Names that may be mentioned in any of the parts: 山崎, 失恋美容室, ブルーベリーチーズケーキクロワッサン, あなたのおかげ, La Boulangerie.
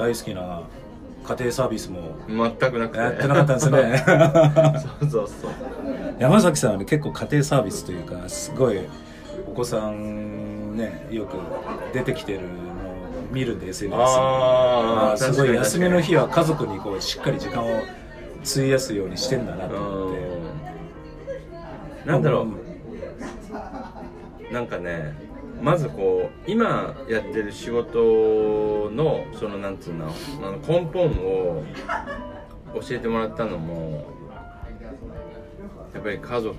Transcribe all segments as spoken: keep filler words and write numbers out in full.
大好きな家庭サービスも全くなくてやってなかったんですねそうそうそう、山崎さんは、ね、結構家庭サービスというかすごいお子さんねよく出てきてるのを見るんで エスエヌエス あ、すごい休みの日は家族にこうしっかり時間を費やすようにしてんだなと思ってなんだろうなんかねまずこう今やってる仕事のそのなんつうの根本を教えてもらったのもやっぱり家族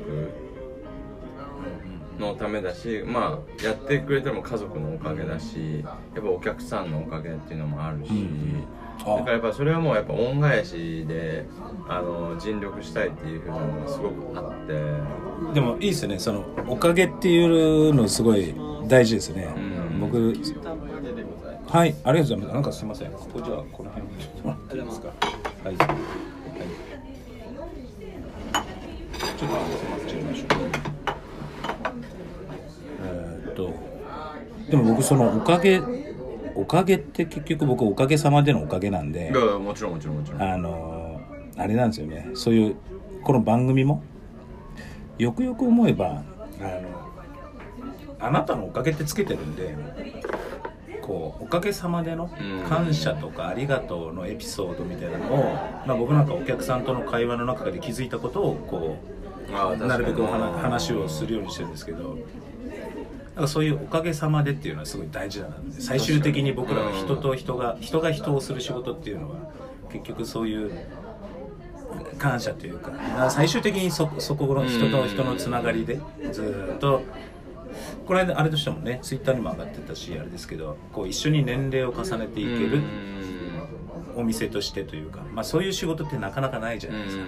のためだし、まあやってくれたのも家族のおかげだし、やっぱお客さんのおかげっていうのもあるし、うん、だからやっぱそれはもうやっぱ恩返しであの尽力したいっていうふうなのがすごくあって、でもいいですよね、そのおかげっていうのすごい大事ですね。うん、僕はいありがとうございます。なんかすみません、ここじゃあこの辺にしてもらっていいですか。はい。はい、ちょっとすみません。でも僕そのおかげおかげって結局僕おかげさまでのおかげなんで、いやいやもちろんもちろんもちろんあのあれなんですよね、そういうこの番組もよくよく思えばあのあなたのおかげってつけてるんでこうおかげさまでの感謝とかありがとうのエピソードみたいなのを、まあ、僕なんかお客さんとの会話の中で気づいたことをこうなるべく話をするようにしてるんですけど。なんかそういうおかげさまでっていうのはすごい大事なんで、最終的に僕らが人と人が、うん、人が人をする仕事っていうのは結局そういう感謝というか、最終的にそ、そこの人と人のつながりでずっとこの間あれとしてもねツイッターにも上がってたしあれですけど、こう一緒に年齢を重ねていけるお店としてというか、まあ、そういう仕事ってなかなかないじゃないですか。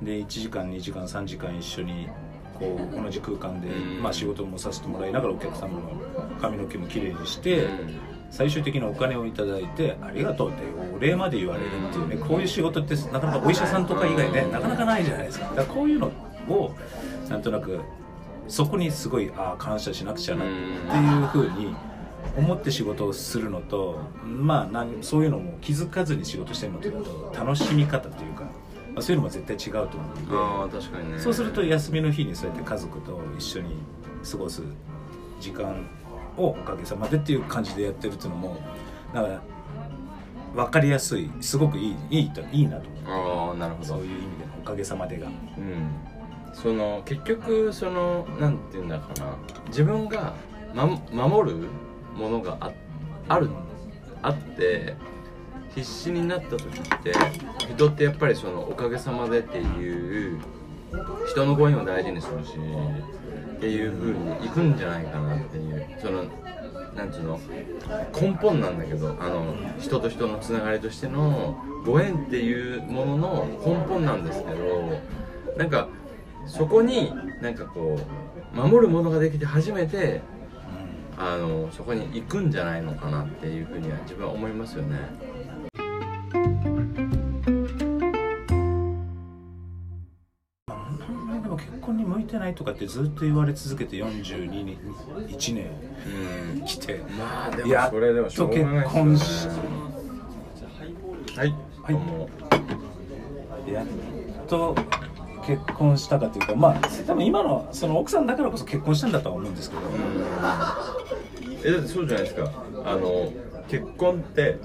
でいちじかんにじかんさんじかん一緒にこう同じ空間で、まあ、仕事もさせてもらいながらお客様の髪の毛もきれいにして最終的にお金をいただいてありがとうってお礼まで言われるっていうね、こういう仕事ってなかなかお医者さんとか以外ねなかなかないじゃないですか。だからこういうのをなんとなくそこにすごいあ感謝しなくちゃなっていうふうに思って仕事をするのと、まあ何そういうのも気づかずに仕事してるのと楽しみ方というか。そういうのも絶対違うと思うので、あ確かに、ね、そうすると休みの日にそうやって家族と一緒に過ごす時間をおかげさまでっていう感じでやってるっていうのもだから分かりやすい、すごくいいいいといいなと思って、あなるほど、そういう意味でのおかげさまでが、うん、その結局そのなんていうんだかな、自分が、ま、守るものが あ, あるあって。必死になった時って人ってやっぱりそのおかげさまでっていう人の声を大事にするしっていう風にいくんじゃないかなっていう、そのなんつうの根本なんだけど、あの人と人のつながりとしてのご縁っていうものの根本なんですけど、なんかそこになんかこう守るものができて初めてあのそこに行くんじゃないのかなっていう風には自分は思いますよね。向いてないとかってずっと言われ続けてよんじゅうにねんいちねん来て、まあでもそれでもしょうがないですよね。はいはい、やっと結婚したかというか、まあ多分今のその奥さんだからこそ結婚したんだとは思うんですけど、えだってそうじゃないですか、あの結婚って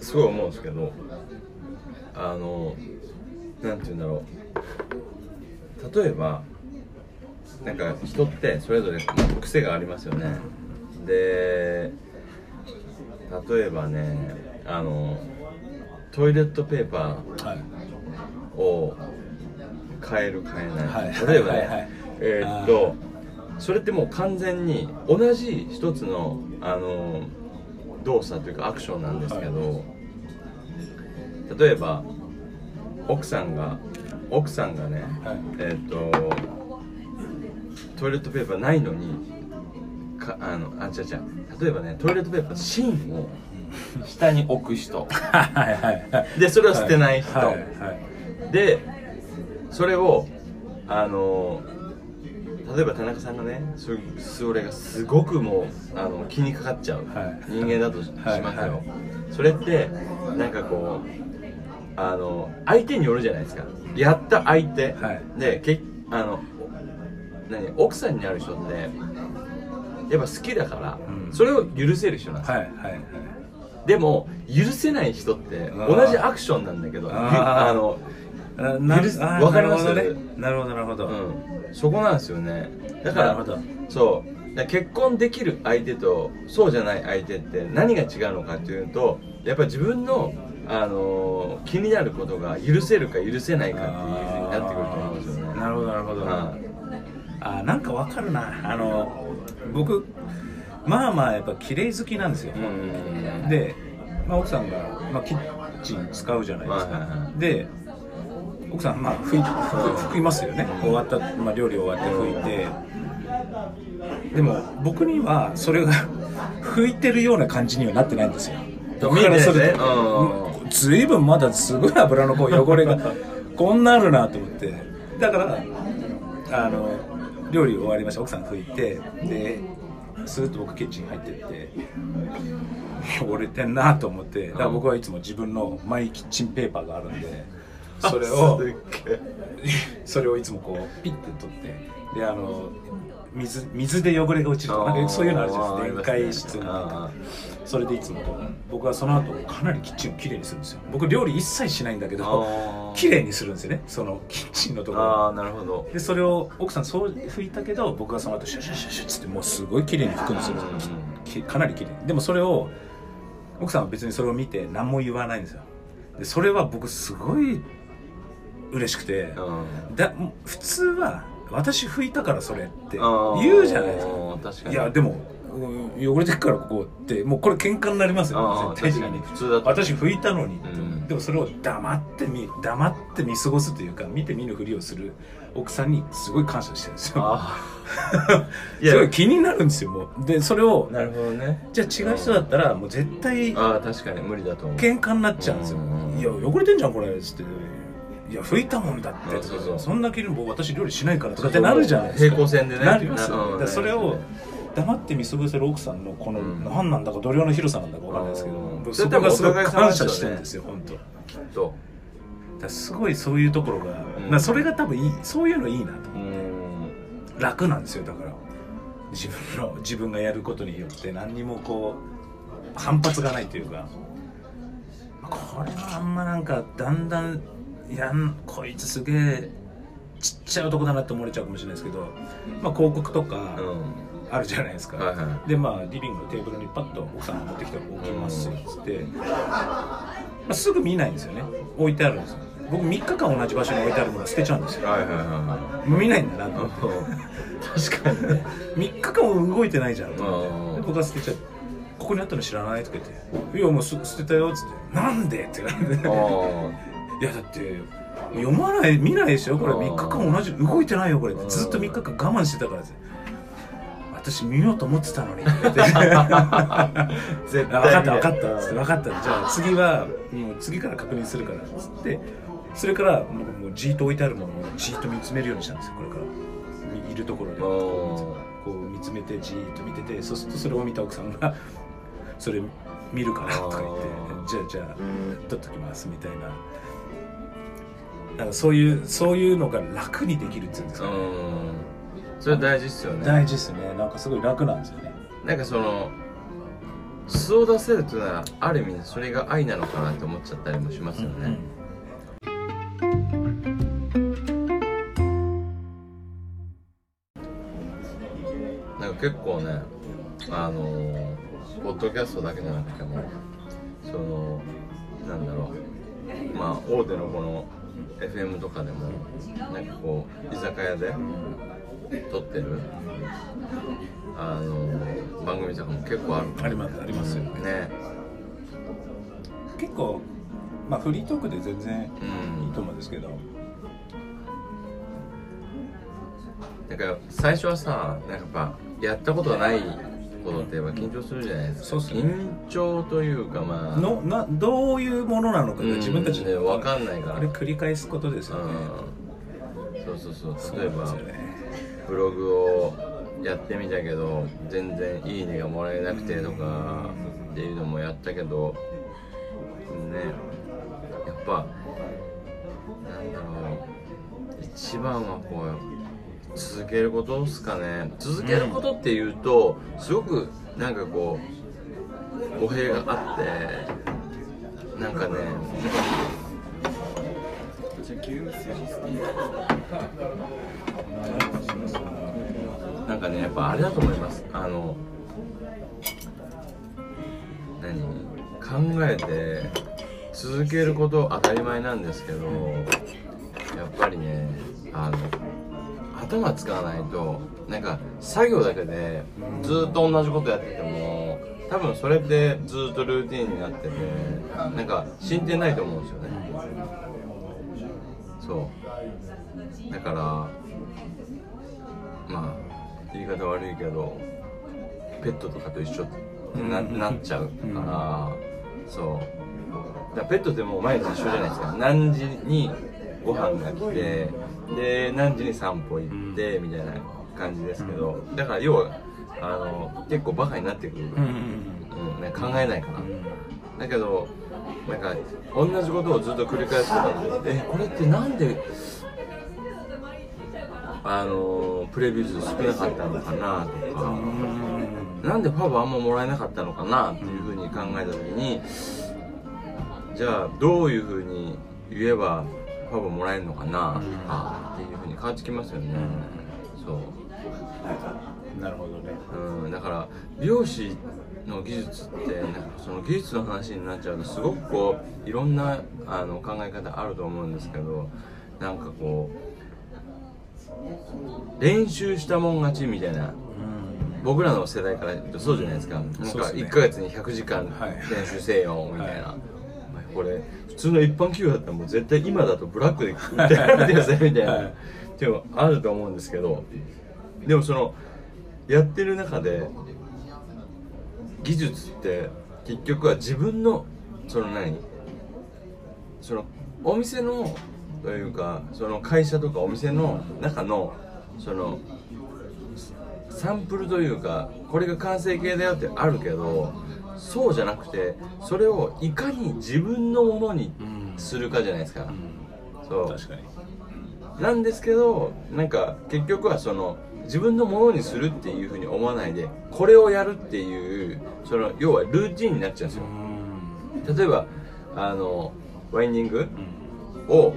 すごい思うんですけど、あのなんていうんだろう、例えばなんか人ってそれぞれ癖がありますよね。で例えばねあのトイレットペーパーを変える変えない、はい、例えばね、はいはいはい、えーっとそれってもう完全に同じ一つのあの動作というかアクションなんですけど、はい、例えば奥さんが奥さんがね、はい、えっとトイレットペーパーないのにかあのあ違う違う、例えばねトイレットペーパー芯を下に置く人はいはい、はい、でそれを捨てない人、はいはいはい、でそれをあの例えば田中さんがね、それがすごくもうあの気にかかっちゃう人間だとしますよ。それってなんかこうあの相手によるじゃないですか。やった相手、はい、でけあの何奥さんになる人ってやっぱ好きだから、うん、それを許せる人なんですよ。はいはいはい。でも許せない人って同じアクションなんだけど、ああの分かりますよね。なるほどなるほど、うん、そこなんですよね。だからそうだから結婚できる相手とそうじゃない相手って何が違うのかっていうと、やっぱり自分の、あのー、気になることが許せるか許せないかっていうふうになってくると思うんですよね。なるほどなるほど。あ、なんか分かるな。あの僕まあまあやっぱ綺麗好きなんですよ。で、まあ、奥さんが、まあ、キッチン使うじゃないですか。で奥さん、まあ、拭い、拭きますよね。終わった、まあ、料理終わって拭いて、うん、でも僕にはそれが拭いてるような感じにはなってないんですよ。だからそれずいぶんまだすごい油のこう汚れがこんなあるなと思って、だからあの料理終わりました、奥さん拭いて、でスーッと僕キッチン入ってって汚れてんなと思って、だから僕はいつも自分のマイキッチンペーパーがあるんで。それをそれをいつもこうピッて取って、であの 水, 水で汚れが落ちるとか、なんかそういうのあるじゃないですか。電解質のなんか、それでいつもこう僕はその後かなりキッチンをきれいにするんですよ。僕料理一切しないんだけどきれいにするんですよね、そのキッチンのところ。あ、なるほど。でそれを奥さんそう拭いたけど、僕はその後シュシュシュシュつってもうすごいきれいに拭くんですよ。かなりきれい。でもそれを奥さんは別にそれを見て何も言わないんですよ。でそれは僕すごい嬉しくて、うん、だ普通は私拭いたからそれって言うじゃないですか。確かに。いやでも汚れてくからここってもうこれ喧嘩になりますよ、絶対に。普通だと私拭いたのに、うん、でもそれを黙って見黙って見過ごすというか、見て見ぬふりをする奥さんにすごい感謝してるんですよ。すごい気になるんですよ、もう。でそれをなるほど、ね、じゃあ違う人だったらもう絶対喧嘩になっちゃうんですよ。いや汚れてんじゃんこれっつって、いや拭いたもんだってとか、そんな気分も私料理しないからとかってなるじゃないですか。平行線でね、なりますよね。それを黙って見過ごせる奥さんのこの何なんだか度量の広さなんだかわかんないですけど、そこがすごく感謝してるんですよ、本当。きっとすごいそういうところが、それが多分いい、そういうのいいなと思って、楽なんですよ。だから自分の自分がやることによって何にもこう反発がないというか、これはあんまなんかだんだんいやこいつすげえちっちゃい男だなって思われちゃうかもしれないですけど、まあ、広告とかあるじゃないですか、うんはいはい、でまあリビングのテーブルにパッと奥さんが持ってきたら置きますっつって、うんまあ、すぐ見ないんですよね。置いてあるんですよ。僕みっかかん同じ場所に置いてあるものを捨てちゃうんですよ。見ないんだなと思って確かにねみっかかんも動いてないじゃんと思って、僕は捨てちゃう。ここにあったの知らないとか言って「いやもう捨てたよ」っつって「なんで?」って言われていやだって読まない見ないでしょこれ、みっかかん同じ動いてないよこれって、ずっとみっかかん我慢してたからです。私見ようと思ってたのにって絶対分かった分かったっつって、分かったじゃあ次はもう次から確認するからっつって、それからもうじーっと置いてあるものをじーっと見つめるようにしたんですよ。これからいるところでこう見つめてじーっと見てて、そうするとそれを見た奥さんが「それ見るから」とか言って「じゃあじゃあ撮っときます」みたいな。なんかそういうそういうのが楽にできるっていうんですかね。それは大事っすよね。大事っすね。なんかすごい楽なんですよね。なんかその素を出せるというのはある意味それが愛なのかなって思っちゃったりもしますよね。うんうん、なんか結構ね、あのポッドキャストだけじゃなくてもそのなんだろう、まあ大手のこのエフエム とかでもなんかこう居酒屋で撮ってるあの番組とかも結構あるありますありますよね。結構まあフリートークで全然いいと思うんですけど、うん、なんか最初はさ、なんかやっぱやったことがないことってやっぱ緊張するじゃないですか。緊張というかまあのなどういうものなのかが自分たちで分かんないから、あれ繰り返すことですよね。そうそうそう。例えばブログをやってみたけど全然いいねがもらえなくてとかっていうのもやったけどね、やっぱなんだろう、一番はこう続けることですかね。続けることっていうとすごくなんかこう語弊があって、なんかねなんかね、やっぱあれだと思います。あの何考えて続けること当たり前なんですけど、やっぱりね、あの頭使わないと、なんか作業だけでずっと同じことやってても多分それってずっとルーティンになっててなんか進展ないと思うんですよね。そうだからまあ言い方悪いけどペットとかと一緒に な, なっちゃうからそうだからペットでも毎日一緒じゃないですか。何時にご飯が来てで何時に散歩行ってみたいな感じですけど、だから要はあの結構バカになってくる、うんね、考えないからだけどなんか同じことをずっと繰り返すことで、えこれってなんであのプレビュー数少なかったのかなとか、なんでファブあんまもらえなかったのかなっていうふうに考えた時に、じゃあどういうふうに言えばファブもらえるのかなとかっていうふうに変わってきますよね。そうなるほどね、うん、だから美容師の技術ってなんかその技術の話になっちゃうとすごくこういろんなあの考え方あると思うんですけど、なんかこう練習したもん勝ちみたいな、うん、僕らの世代から言うとそうじゃないですか。なんかいっかげつにひゃくじかん練習せよみたいな、はいはい、これ普通の一般企業だったらもう絶対今だとブラックで見てくださいみたいな、はい、っていうのあると思うんですけど、でもそのやってる中で技術って結局は自分のその何そのお店のというかその会社とかお店の中のそのサンプルというかこれが完成形だよってあるけど、そうじゃなくてそれをいかに自分のものにするかじゃないですか。そう確かになんですけど、なんか結局はその自分のものにするっていうふうに思わないでこれをやるっていうその要はルーティンになっちゃうんですよ。例えばあのワインディングを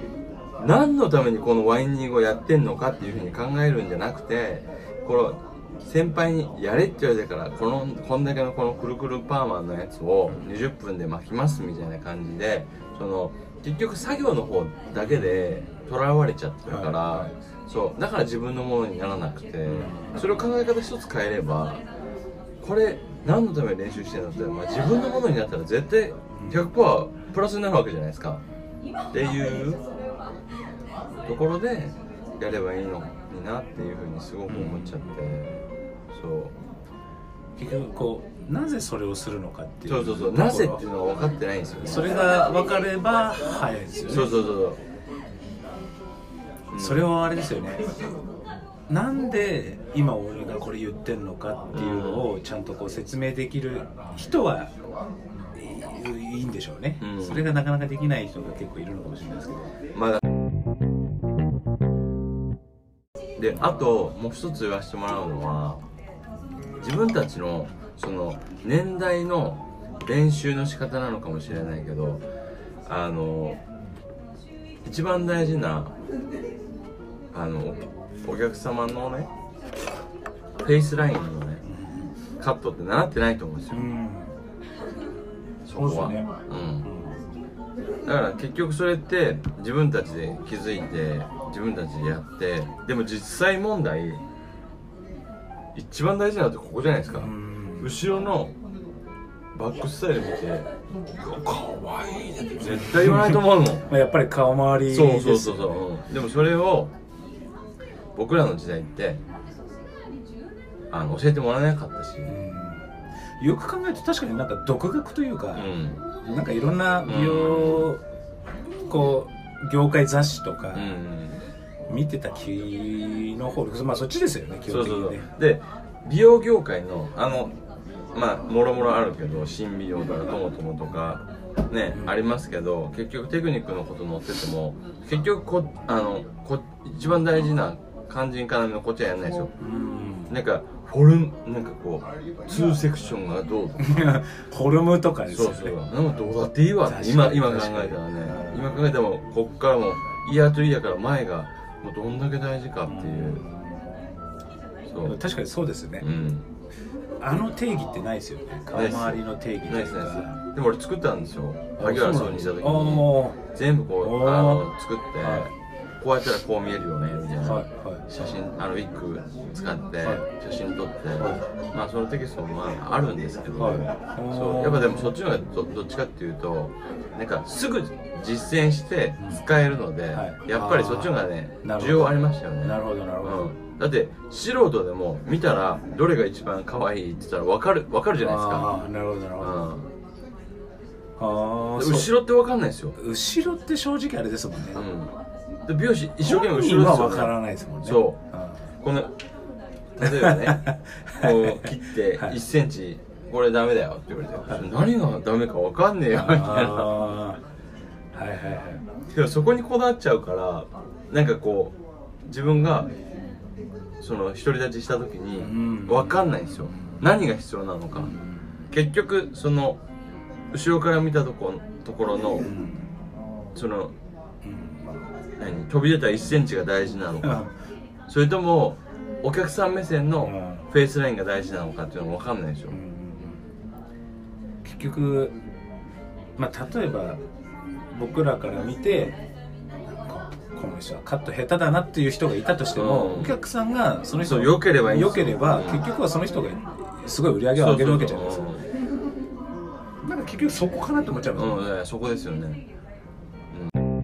何のためにこのワインディングをやってんのかっていうふうに考えるんじゃなくて、この先輩にやれって言われたからこのこんだけのこのくるくるパーマのやつをにじゅっぷんで巻きますみたいな感じでその結局作業の方だけでとらわれちゃってるから、はいはいそうだから自分のものにならなくて、それを考え方一つ変えればこれ何のために練習してるんだったら、まあ、自分のものになったら絶対 ひゃくパーセント プラスになるわけじゃないですかっていうところでやればいいのになっていうふうにすごく思っちゃって、そう結局こうなぜそれをするのかっていう、そうそうそうなぜっていうのは分かってないんですよね。それが分かれば早いですよね。そうそうそうそうそれはあれですよね、なんで今俺がこれ言ってるのかっていうのをちゃんとこう説明できる人はいいんでしょうね、うん、それがなかなかできない人が結構いるのかもしれないですけど、まだであともう一つ言わせてもらうのは自分たちのその年代の練習の仕方なのかもしれないけど、あの一番大事なあのお客様のねフェイスラインのねカットって習ってないと思うんですよ、うん、そこはう、ねうん、だから結局それって自分たちで気づいて自分たちでやって、でも実際問題一番大事なのってここじゃないですか、うん、後ろのバックスタイル見て可愛いねって絶対言わないと思うもんやっぱり顔周りですよね。そうそうそうそう、うん、でもそれを僕らの時代ってあの教えてもらえなかったし、うん、よく考えると確かになんか独学というか、うん、なんかいろんな美容、うん、こう業界雑誌とか、うん見てた気の方、まあそっちですよね、基本的にね。で、美容業界のあのまあもろもろあるけど、新美容とかともともとかね、うん、ありますけど、結局テクニックのこと載ってても結局こあのこ一番大事な肝心要のこっちはやんないですよ。うん、なんかフォルム、なんかこうツーセクションがどうとかフォルムとかですよね。そうそう、なんかどうだっていいわって今今考えたらね、今考えてもこっからもイヤーとイヤーから前がもうどんだけ大事かっていう、うん、そう確かにそうですね、うん、あの定義ってないですよね、顔周りの定義っていうか。でも俺作ったんですよ、萩原荘にいた時に全部こうあの作って、こうやったらこう見えるよねみたいな、写真あのウィッグ使って写真撮って、まあそのテキストもあるんですけど、そうやっぱでもそっちの方が ど, どっちかっていうとなんかすぐ実践して使えるので、やっぱりそっちの方がね需要ありましたよね。なるほどなるほど。だって素人でも見たらどれが一番可愛いって言ったら分かる分かるじゃないですか。あ、なるほどなるほど。後ろって分かんないですよ。後ろって正直あれですもんね。で美容師一生懸命後ろですよね。は分からないですもんね。そう。この例えばね、こう切っていちセンチこれダメだよって言われて、何がダメか分かんねえよみたいな。はいはいはい。でもそこにこだわっちゃうから、なんかこう自分がその独り立ちした時に分かんないんですよ。何が必要なのか。結局その後ろから見たとこところのその何飛び出たいちセンチが大事なのか、それともお客さん目線のフェイスラインが大事なのかっていうのも分かんないでしょ。結局、まあ、例えば僕らから見てこの人はカット下手だなっていう人がいたとしても、お客さんがその人良ければ良ければ結局はその人がすごい売り上げを上げるわけじゃないですか。なんか結局そこかなと思っちゃう。うん、そこですよね。うん、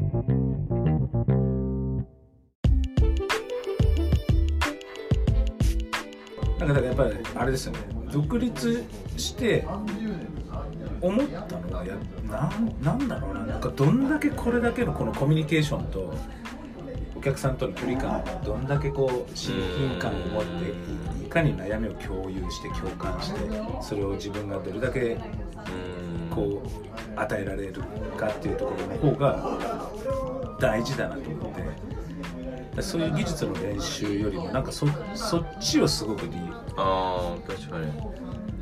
なんかだからやっぱりあれですよね。独立して思ったのがやなんなんだろうな、なんかどんだけこれだけのこのコミュニケーションとお客さんとの距離感、どんだけこう親近感を持っていかに悩みを共有して共感して、それを自分がどれだけこう与えられるかっていうところの方が大事だなと思って、そういう技術の練習よりもなんか そ, そっちをすごく理由。あー、確かに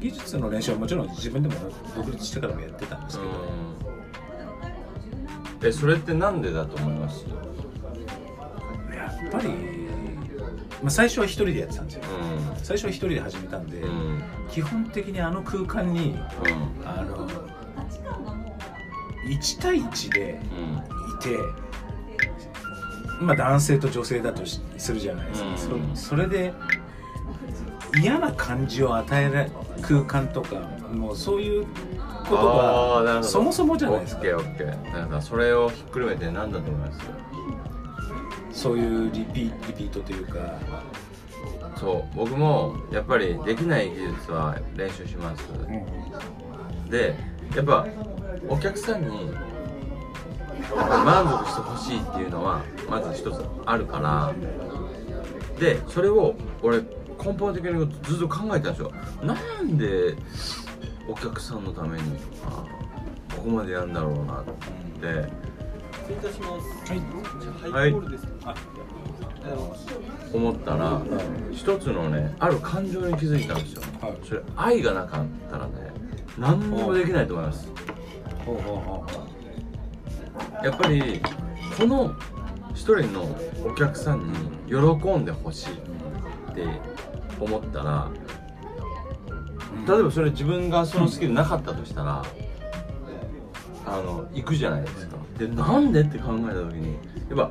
技術の練習はもちろん自分でも独立してからもやってたんですけど、えそれってなんでだと思います？やっぱり、まあ、最初は一人でやってたんですよ、うん、最初は一人で始めたんで、うん、基本的にあの空間に、うん、あのいちたいいちでいて、うん、まあ男性と女性だとしするじゃないですか、うん、そ, それで嫌な感じを与える空間とか、もうそういうことがそもそもじゃないですか。それをひっくるめて何だと思います？そういうリピ、リピートというか、そう僕もやっぱりできない技術は練習します、うん、でやっぱお客さんに満足してほしいっていうのはまず一つあるから、でそれを俺根本的にずっと考えたんですよ。なんでお客さんのためにここまでやるんだろうなって。失礼いたします。はい。思ったら、一つのね、ある感情に気づいたんですよ。それ愛がなかったらね、何もできないと思います。やっぱりこの一人のお客さんに喜んでほしいって思ったら、例えばそれ自分がそのスキルなかったとしたら、あの行くじゃないですか。でなんでって考えた時にやっぱ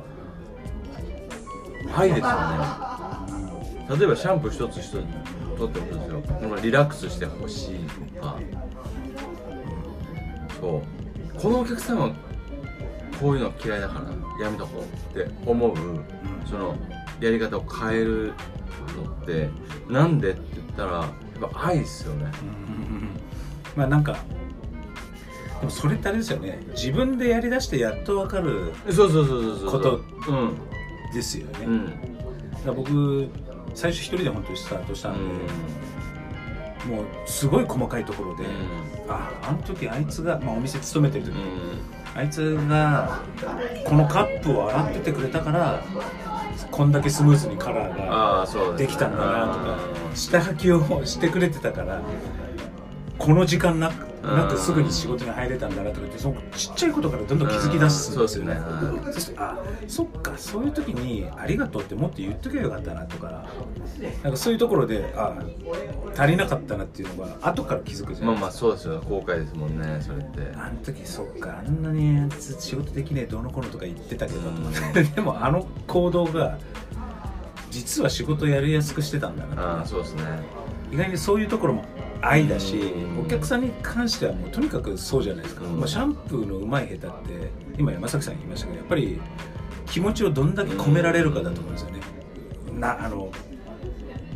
愛ですよね。例えばシャンプー一つ一つ取ってことですよ。リラックスしてほしいとか、そうこのお客さんはこういうの嫌いだからやめとこうって思う、そのやり方を変えるのってなんでって言ったらやっぱ愛ですよね。まあなんかでもそれってあれですよね、自分でやりだしてやっと分かることですよね、うん、だから僕最初一人で本当にスタートしたんで、うん、もうすごい細かいところで、うん、ああの時あいつが、まあ、お店勤めてる時に、うん、あいつがこのカップを洗っててくれたからこんだけスムーズにカラーができたんだなとか、下履きをしてくれてたからこの時間なくなんかすぐに仕事に入れたんだなとかって、そのちっちゃいことからどんどん気づき出す。そうですよね。そしてあ、そっか、そういう時にありがとうってもっと言っときゃよかったなとか、なんかそういうところであ、足りなかったなっていうのが後から気づくじゃないですか。まあまあそうですよね。後悔ですもんね。それって。あの時そっか、あんなに仕事できねえどうのこうのとか言ってたけど、でもあの行動が実は仕事をやりやすくしてたんだなとか。あ、そうですね。意外にそういうところも愛だし、お客さんに関してはもうとにかくそうじゃないですか、うん、まあ、シャンプーのうまい下手って今山崎さん言いましたけど、やっぱり気持ちをどんだけ込められるかだと思うんですよね、うん、なあの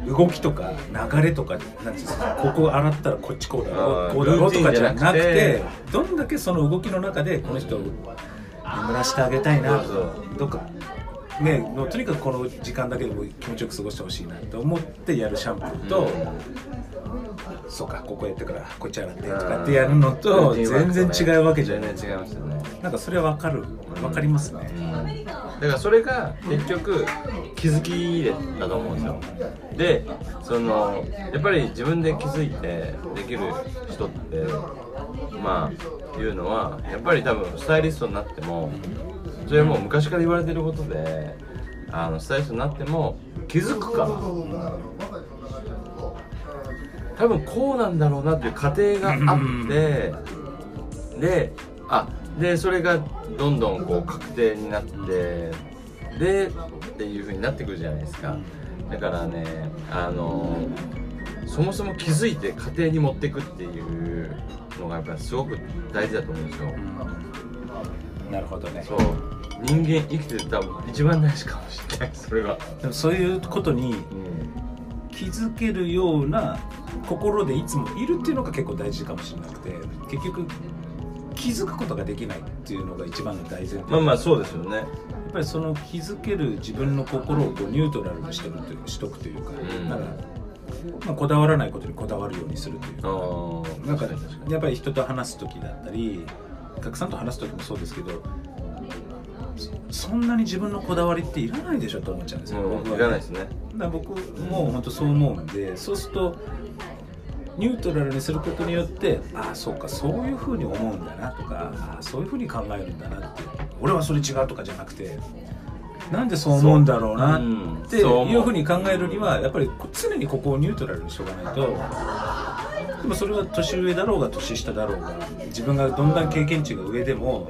動きとか流れとかなんですか、ここ洗ったらこっちこうだろうこうだろうとかじゃなくて、どんだけその動きの中でこの人を眠らしてあげたいなとかね、のとにかくこの時間だけでも気持ちよく過ごしてほしいなと思ってやるシャンプーと、うん、そうか、ここやってからこっち洗ってとかってやるのと全然違うわけじゃないですか。なんかそれは分かる、分かりますね、うん、だからそれが結局気づきだと思うんですよ。で、そのやっぱり自分で気づいてできる人ってまあいうのはやっぱり多分スタイリストになっても、それはもう昔から言われてることで、あのスタイリストになっても気づくから、多分こうなんだろうなっていう過程があってで、あ、でそれがどんどんこう確定になってでっていう風になってくるじゃないですか。だからね、あのそもそも気づいて過程に持っていくっていうのがやっぱりすごく大事だと思うんですよ。なるほどね。そう、人間生きてて多分一番大事かもしれない、それは。でもそういうことに気づけるような心でいつもいるっていうのが結構大事かもしれなくて、結局気づくことができないっていうのが一番の大前提。まあまあそうですよね。やっぱりその気づける自分の心をこうニュートラルにしてるというしとくというか、うん、だからまあ、こだわらないことにこだわるようにするというか、なんかやっぱり人と話す時だったりお客さんと話す時もそうですけど、そんなに自分のこだわりっていらないでしょと思っちゃうんですよ、僕は。いらないですね。だから僕も本当そう思うんで、そうするとニュートラルにすることによって、ああそうか、そういうふうに思うんだなとか、ああそういうふうに考えるんだなって、俺はそれ違うとかじゃなくて、なんでそう思うんだろうなっていうふうに考えるには、やっぱり常にここをニュートラルにしとかないと。でもそれは年上だろうが年下だろうが、自分がどんな経験値が上でも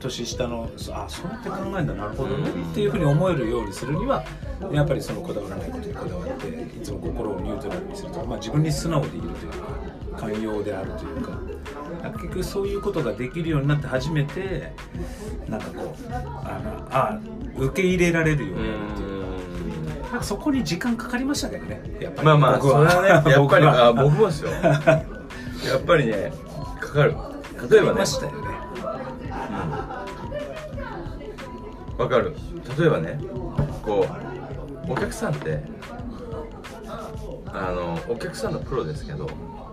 年下の、あ、そうやって考えるんだ、なるほどねっていうふうに思えるようにするには、やっぱりそのこだわらないことにこだわっていつも心をニュートラルにするとか、まあ、自分に素直でいるというか寛容であるというか、結局そういうことができるようになって初めてなんかこう、ああ受け入れられるようになるっていう。なんかそこに時間かかりましたけどね、やっぱり。まあまあ、僕はそれはね、やっぱり、あ、僕もですよ。やっぱりね、かかる。例えばね、わかる。例えばね、こう、お客さんって、あの、お客さんのプロですけど、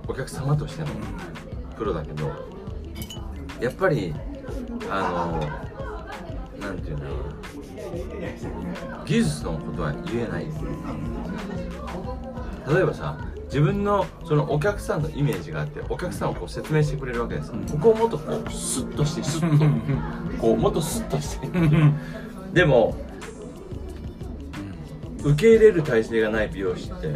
お客様としてのプロだけど、やっぱり、あの、なんていうの、技術のことは言えない。例えばさ、自分のそのお客さんのイメージがあって、お客さんをこう説明してくれるわけです。ここをもっとこうスッとして、スッとこうもっとスッとしてでも受け入れる体制がない美容師って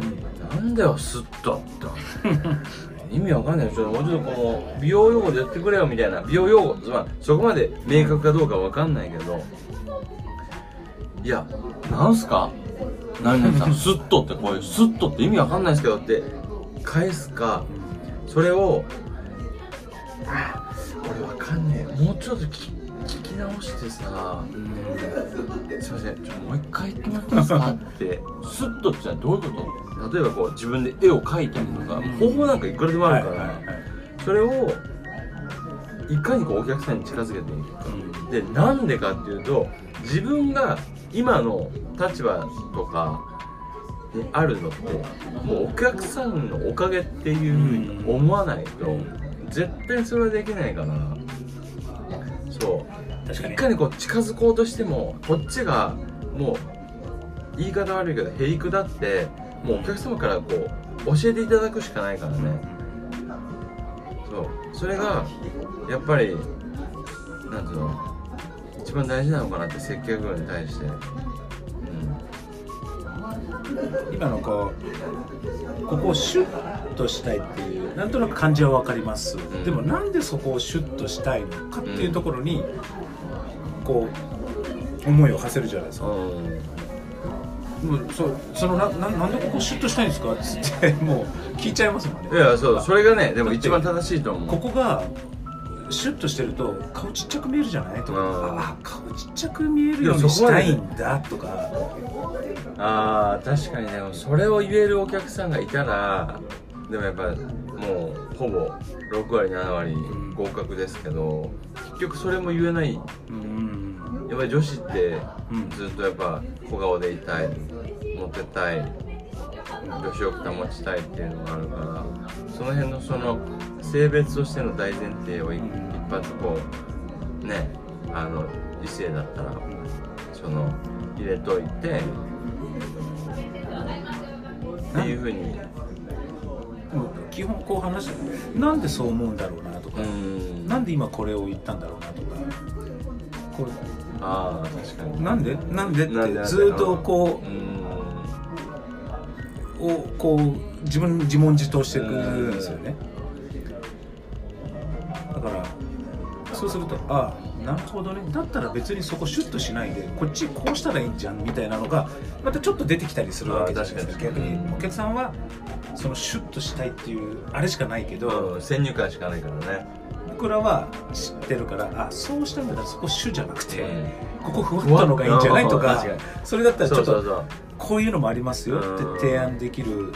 なんだよスッとって意味わかんない。ちょっともうちょっとこの美容用語でやってくれよみたいな、美容用語、まあそこまで明確かどうかわかんないけど、いや、なんすか何々さん、スッとってこういうスッとって意味わかんないですけどって返すか、それをあ俺わかんねえ、もうちょっと聞き直してさ、すいません、ちょもう一回言ってもらっていいですかってスッとってどういうこと？例えばこう自分で絵を描いたりとか方法なんかいくらでもあるから、それをいかにこうお客さんに近づけていくか、うん、でなんでかっていうと自分が今の立場とかにあるのってもうお客さんのおかげっていうふうに思わないと絶対それはできないから、そう確かにいかにこう近づこうとしてもこっちがもう言い方悪いけどへりくだってもうお客様からこう教えていただくしかないからね。それがやっぱりなんていうの一番大事なのかなって接客に対して、うん、今のこうここをシュッとしたいっていうなんとなく感じは分かります、うん、でもなんでそこをシュッとしたいのかっていうところに、うん、こう思いを馳せるじゃないですか、うんもうそその な, な, なんでここシュッとしたいんですかってもう聞いちゃいますもんね。いやそうそれがねでも一番正しいと思う。ここがシュッとしてると顔ちっちゃく見えるじゃないとか、うん、あ顔ちっちゃく見えるようにしたいんだとか、あ確かにねそれを言えるお客さんがいたらでもやっぱもうほぼろく割なな割合格ですけど、結局それも言えない。うんやっぱり女子ってずっとやっぱ小顔でいたい、モテたい、女子力保ちたいっていうのがあるからその辺のその性別としての大前提を一発こうねあの異性だったらその入れといてっていうふうに基本こう話してなんでそう思うんだろうなとかなんで今これを言ったんだろうなとかこれああ確かになんでなんでってずっとこうをこう自分自問自答していくんですよね。だからそうするとああなるほどねだったら別にそこシュッとしないでこっちこうしたらいいんじゃんみたいなのがまたちょっと出てきたりするわけじゃないですか。逆にお客さんはそのシュッとしたいっていうあれしかないけど先入観しかないからね。僕らは知ってるからあそうしたんだったらそこ主じゃなくて、うん、ここふわったのがいいんじゃないとかそれだったらちょっとこういうのもありますよって提案できる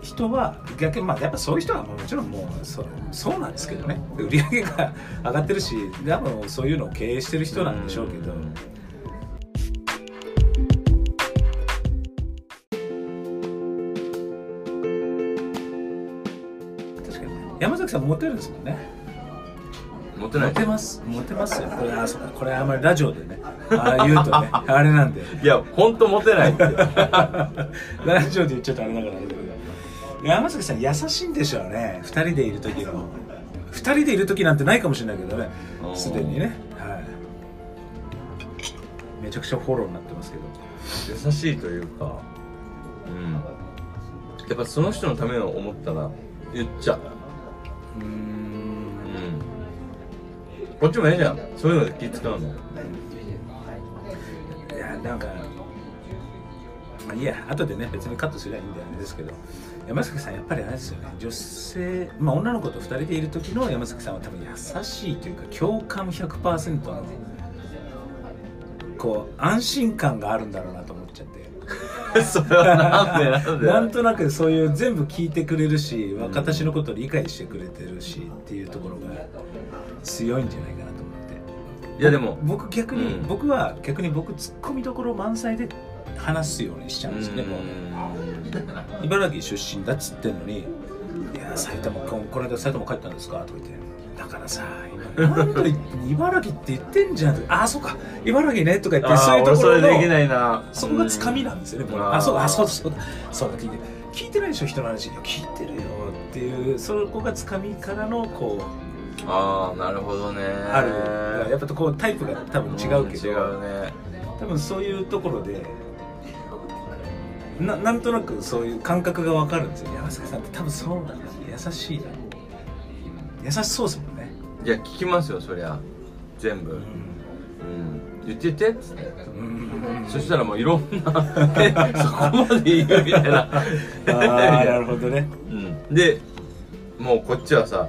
人は逆にまあやっぱそういう人はもちろんもう そ, そうなんですけどね売り上げが上がってるし多分そういうのを経営してる人なんでしょうけど。うん確かに山崎さんモテるんですもんね。モテない。モテます。モテますよ。これあそうかこれあんまりラジオでね、ああ言うとね、あれなんで。いや本当モテないって。ラジオで言っちゃうとあれだから。山崎さん優しいんでしょうね。二人でいる時の。二人でいる時なんてないかもしれないけどね。すでにね。はい。めちゃくちゃフォローになってますけど。優しいというか。うん。やっぱその人のためを思ったら言っちゃう。うーん。こっちもええじゃん。そういうので気使うの。いやなんか、まあ、いや後でね別にカットすればいいんだよねですけど、山崎さんやっぱりあれですよね。女性まあ女の子とふたりでいる時の山崎さんは多分優しいというか共感 ひゃくパーセント のこう安心感があるんだろうなと思っちゃって。それはなんでなんで。なんとなくそういう全部聞いてくれるし、私のことを理解してくれてるしっていうところが。強いんじゃないかなと思って。いやでも僕逆に、うん、僕は逆に僕ツッコミどころ満載で話すようにしちゃうんですよね。もう茨城出身だっつってんのに、いや埼玉この間埼玉帰ったんですかとか言って、だからさ今なんと茨城って言ってんじゃんとか、あそっか茨城ねとか言ってそういうところの そ, できないなそこがつかみなんですよね。もうあそうかあそうだそうだそうだ聞いて聞いてないでしょ人の話。いや聞いてるよっていうそこがつかみからのこう。あーなるほどね。あるやっぱこうタイプが多分違うけど、うん、違うね。多分そういうところで な, なんとなくそういう感覚が分かるんですよ。山崎さんって多分そうだね。優しいだ、ね、優しそうですもんね。いや聞きますよそりゃ全部、うんうん、言っててっつって、うん、そしたらもういろんなそこまで言うみたいなあなるほどね、うん、でもうこっちはさ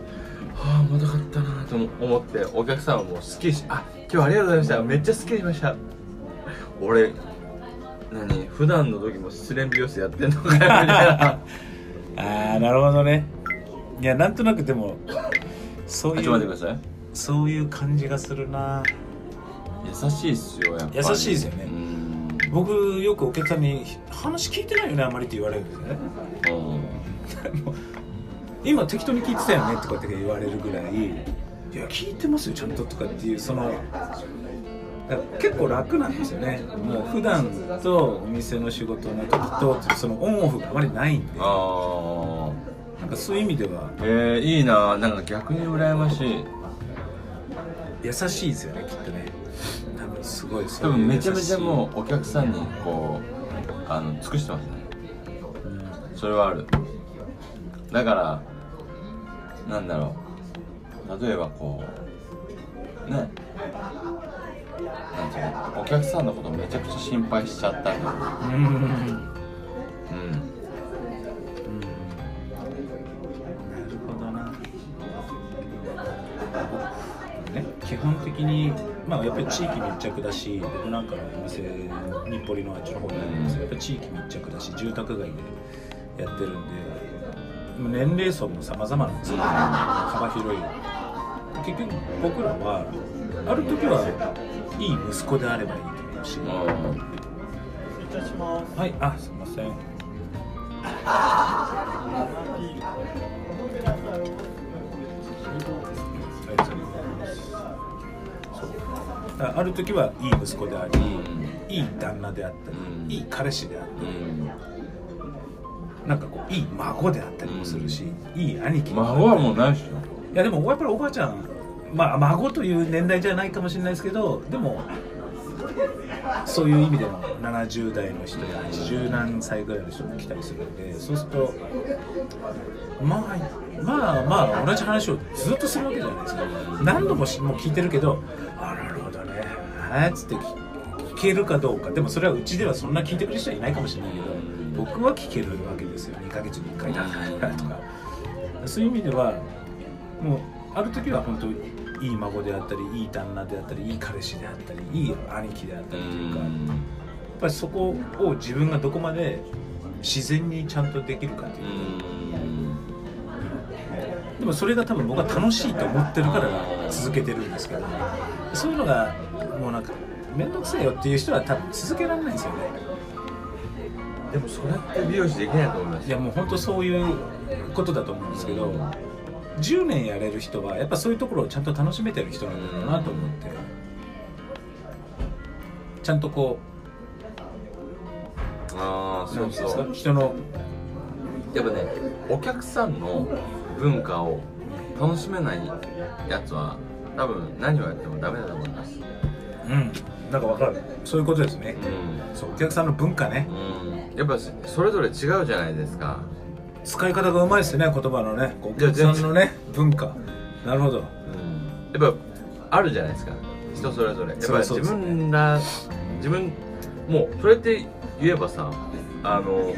ああまた買ったなと思ってお客さんはもうすっきりしあ今日ありがとうございましためっちゃすっきりしました俺何普段の時も失恋美容室やってんのかよみたいなああなるほどね。いやなんとなくでもそういうちょっと待ってくださいそういう感じがするな。優しいっすよ、やっぱり。優しいですよね。僕よくお客さんに話聞いてないよねあまりって言われるんですね。今適当に聞いてたよねとかって言われるぐらい、いや聞いてますよちゃんととかっていう、その結構楽なんですよね。もう普段とお店の仕事の時とそのオンオフがあまりないんで、あなんかそういう意味では、えー、いいな。なんか逆に羨ましい。優しいですよねきっとね。多分すごいですよね。多分めちゃめちゃもうお客さんにこうあの尽くしてますね。それはある。だからなんだろう、例えばこうね、なんていうの、お客さんのことめちゃくちゃ心配しちゃったりとか、うん、うん、なるほどな。ね、基本的にまあやっぱり地域密着だし、僕なんかのお店日暮里のあっちの方にあるんですけど、やっぱ地域密着だし住宅街でやってるんで、年齢層も様々なんですよね、幅広い。結局僕らはある時はいい息子であればいいと思うし、失礼いたします。はい、あ、すいません。ある時はいい息子であり、うん、いい旦那であったり、うん、いい彼氏であったり、うん、なんかこういい孫であったりもするし、うん、いい兄貴も。孫はもうないしな。いやでもやっぱりおばあちゃん、まあ孫という年代じゃないかもしれないですけど、でもそういう意味でのななじゅう代の人やはちじゅう何歳ぐらいの人が来たりするんで、そうするとまあまあまあ同じ話をずっとするわけじゃないですか。何度ももう聞いてるけど、あ、なるほどねっつって聞けるかどうか。でもそれはうちではそんな聞いてくる人はいないかもしれないけど、僕は聞けるわけですよ。にかげつにいっかいだからとか、そういう意味ではもうある時は本当にいい孫であったり、いい旦那であったり、いい彼氏であったり、いい兄貴であったりというか、やっぱりそこを自分がどこまで自然にちゃんとできるかという。でもそれが多分僕は楽しいと思ってるから続けてるんですけど、そういうのがもうなんか面倒くさいよっていう人は多分続けられないんですよね。でもそれって美容師できないと思います。いやもう本当そういうことだと思うんですけど、じゅうねんやれる人はやっぱそういうところをちゃんと楽しめてる人なんだろうなと思って、ちゃんとこう、ああ、そうそう、人のやっぱね、お客さんの文化を楽しめないやつは多分何をやってもダメだと思います。うん、なんか分かる。そういうことですね、うん、そう、お客さんの文化ね、うん、やっぱそれぞれ違うじゃないですか。使い方がうまいですね、言葉のね、お客さんのね、文化。なるほど、うん、やっぱあるじゃないですか、人それぞれ。やっぱ自分ら、自分、もうそれって言えばさ、あの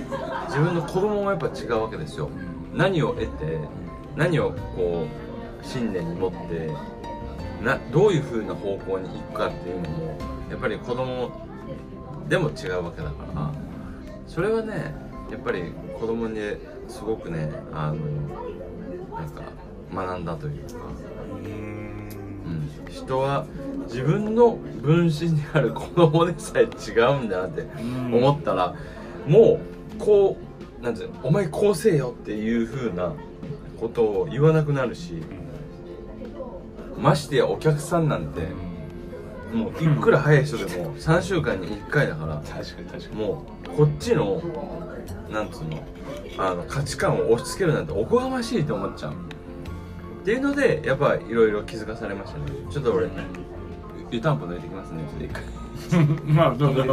自分の子供もやっぱ違うわけですよ。何を得て、何をこう信念に持ってな、どういうふうな方向に行くかっていうのもやっぱり子供でも違うわけだから、それはね、やっぱり子供にすごくね、あのなんか学んだというか、うん、人は自分の分身にある子供でさえ違うんだなって思ったら、もうこうなんていうの、お前こうせえよっていうふうなことを言わなくなるし、ましてやお客さんなんてもういくら早い人でもさんしゅうかんにいっかいだから、確かに確かにもうこっちのなんつうの、あの価値観を押し付けるなんておこがましいと思っちゃうっていうので、やっぱいろいろ気づかされましたね。ちょっと俺湯たんぽ抜いてきますね、ちょっと一回まあどうぞ